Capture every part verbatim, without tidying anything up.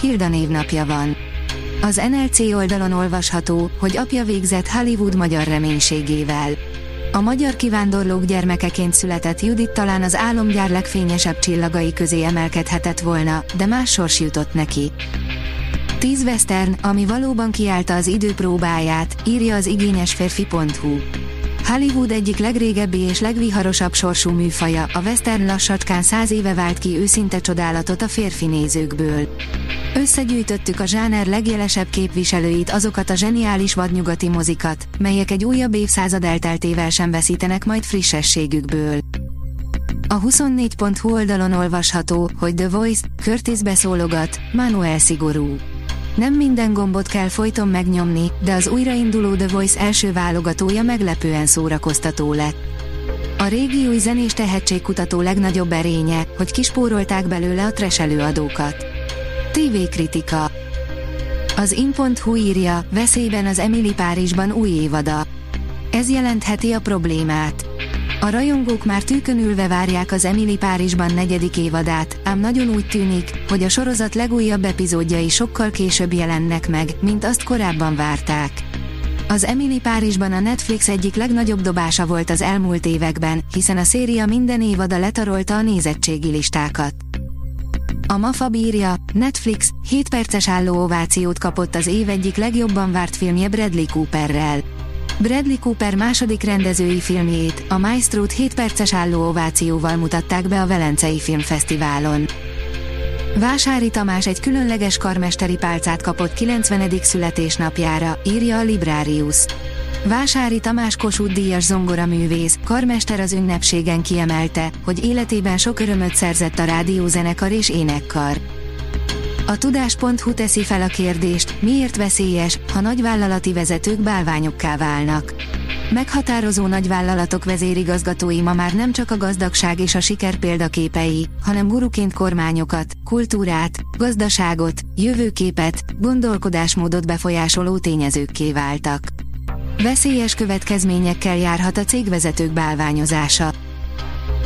Hilda névnapja van. Az en el cé oldalon olvasható, hogy apja végzett Hollywood magyar reménységével. A magyar kivándorlók gyermekeként született Judit talán az álomgyár legfényesebb csillagai közé emelkedhetett volna, de más sors jutott neki. tíz western, ami valóban kiállta az idő próbáját, írja az igényesférfi pont hu. Hollywood egyik legrégebbi és legviharosabb sorsú műfaja, a western lassacskán száz éve vált ki őszinte csodálatot a férfi nézőkből. Összegyűjtöttük a zsáner legjelesebb képviselőit, azokat a zseniális vadnyugati mozikat, melyek egy újabb évszázad elteltével sem veszítenek majd frissességükből. A huszonnégy pont hu oldalon olvasható, hogy The Voice, Curtis beszólogat, Manuel Siguru. Nem minden gombot kell folyton megnyomni, de az újrainduló The Voice első válogatója meglepően szórakoztató lett. A régi új zenés tehetségkutató legnagyobb erénye, hogy kispórolták belőle a trash előadókat. té vé kritika. Az in.hu írja, veszélyben az Emily Párizsban új évada. Ez jelentheti a problémát. A rajongók már tűkönülve várják az Emily Párizsban negyedik évadát, ám nagyon úgy tűnik, hogy a sorozat legújabb epizódjai sokkal később jelennek meg, mint azt korábban várták. Az Emily Párizsban a Netflix egyik legnagyobb dobása volt az elmúlt években, hiszen a széria minden évada letarolta a nézettségi listákat. A Mafia írja, Netflix hét perces álló ovációt kapott az év egyik legjobban várt filmje Bradley Cooperrel. Bradley Cooper második rendezői filmjét, a Maestrót hét perces álló ovációval mutatták be a Velencei Filmfesztiválon. Vásári Tamás egy különleges karmesteri pálcát kapott kilencvenedik születésnapjára, írja a Librarius. Vásári Tamás Kossuth díjas zongoraművész, karmester az ünnepségen kiemelte, hogy életében sok örömöt szerzett a rádiózenekar és énekkar. A tudás pont hu teszi fel a kérdést, miért veszélyes, ha nagyvállalati vezetők bálványokká válnak. Meghatározó nagyvállalatok vezérigazgatói ma már nem csak a gazdagság és a siker példaképei, hanem guruként kormányokat, kultúrát, gazdaságot, jövőképet, gondolkodásmódot befolyásoló tényezőkké váltak. Veszélyes következményekkel járhat a cégvezetők bálványozása.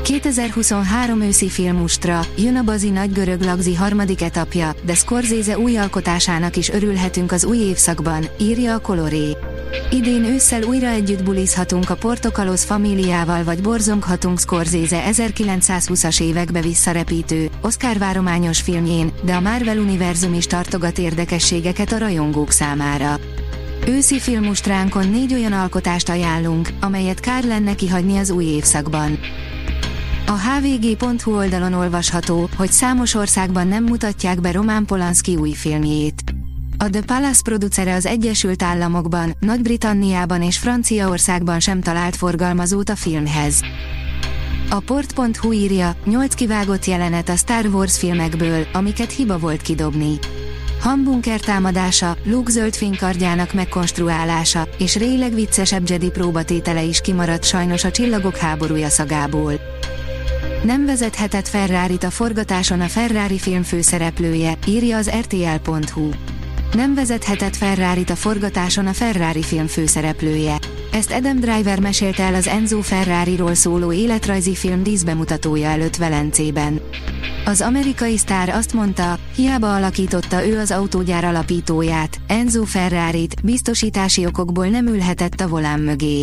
kétezer-huszonhárom őszi filmustra jön a bazi nagy görög lagzi harmadik etapja, de Scorsese új alkotásának is örülhetünk az új évszakban, írja a Colori. Idén ősszel újra együtt bulizhatunk a Portokalosz famíliával vagy borzonghatunk Scorsese ezerkilencszázhúszas évekbe visszarepítő, Oscar várományos filmjén, de a Marvel univerzum is tartogat érdekességeket a rajongók számára. Őszi filmustránkon négy olyan alkotást ajánlunk, amelyet kár lenne kihagyni az új évszakban. A hvg pont hu oldalon olvasható, hogy számos országban nem mutatják be Roman Polanski új filmjét. A The Palace producere az Egyesült Államokban, Nagy-Britanniában és Franciaországban sem talált forgalmazót a filmhez. A port pont hu írja, nyolc kivágott jelenet a Star Wars filmekből, amiket hiba volt kidobni. Han Bunker támadása, Luke zöld fénykardjának megkonstruálása, és Rey legviccesebb Jedi próbatétele is kimaradt sajnos a Csillagok háborúja szagából. Nem vezethetett Ferrarit a forgatáson a Ferrari film főszereplője, írja az er té el pont hu. Nem vezethetett Ferrarit a forgatáson a Ferrari film főszereplője. Ezt Adam Driver mesélte el az Enzo Ferrariról szóló életrajzi film díszbemutatója előtt Velencében. Az amerikai sztár azt mondta, hiába alakította ő az autógyár alapítóját, Enzo Ferrarit, biztosítási okokból nem ülhetett a volán mögé.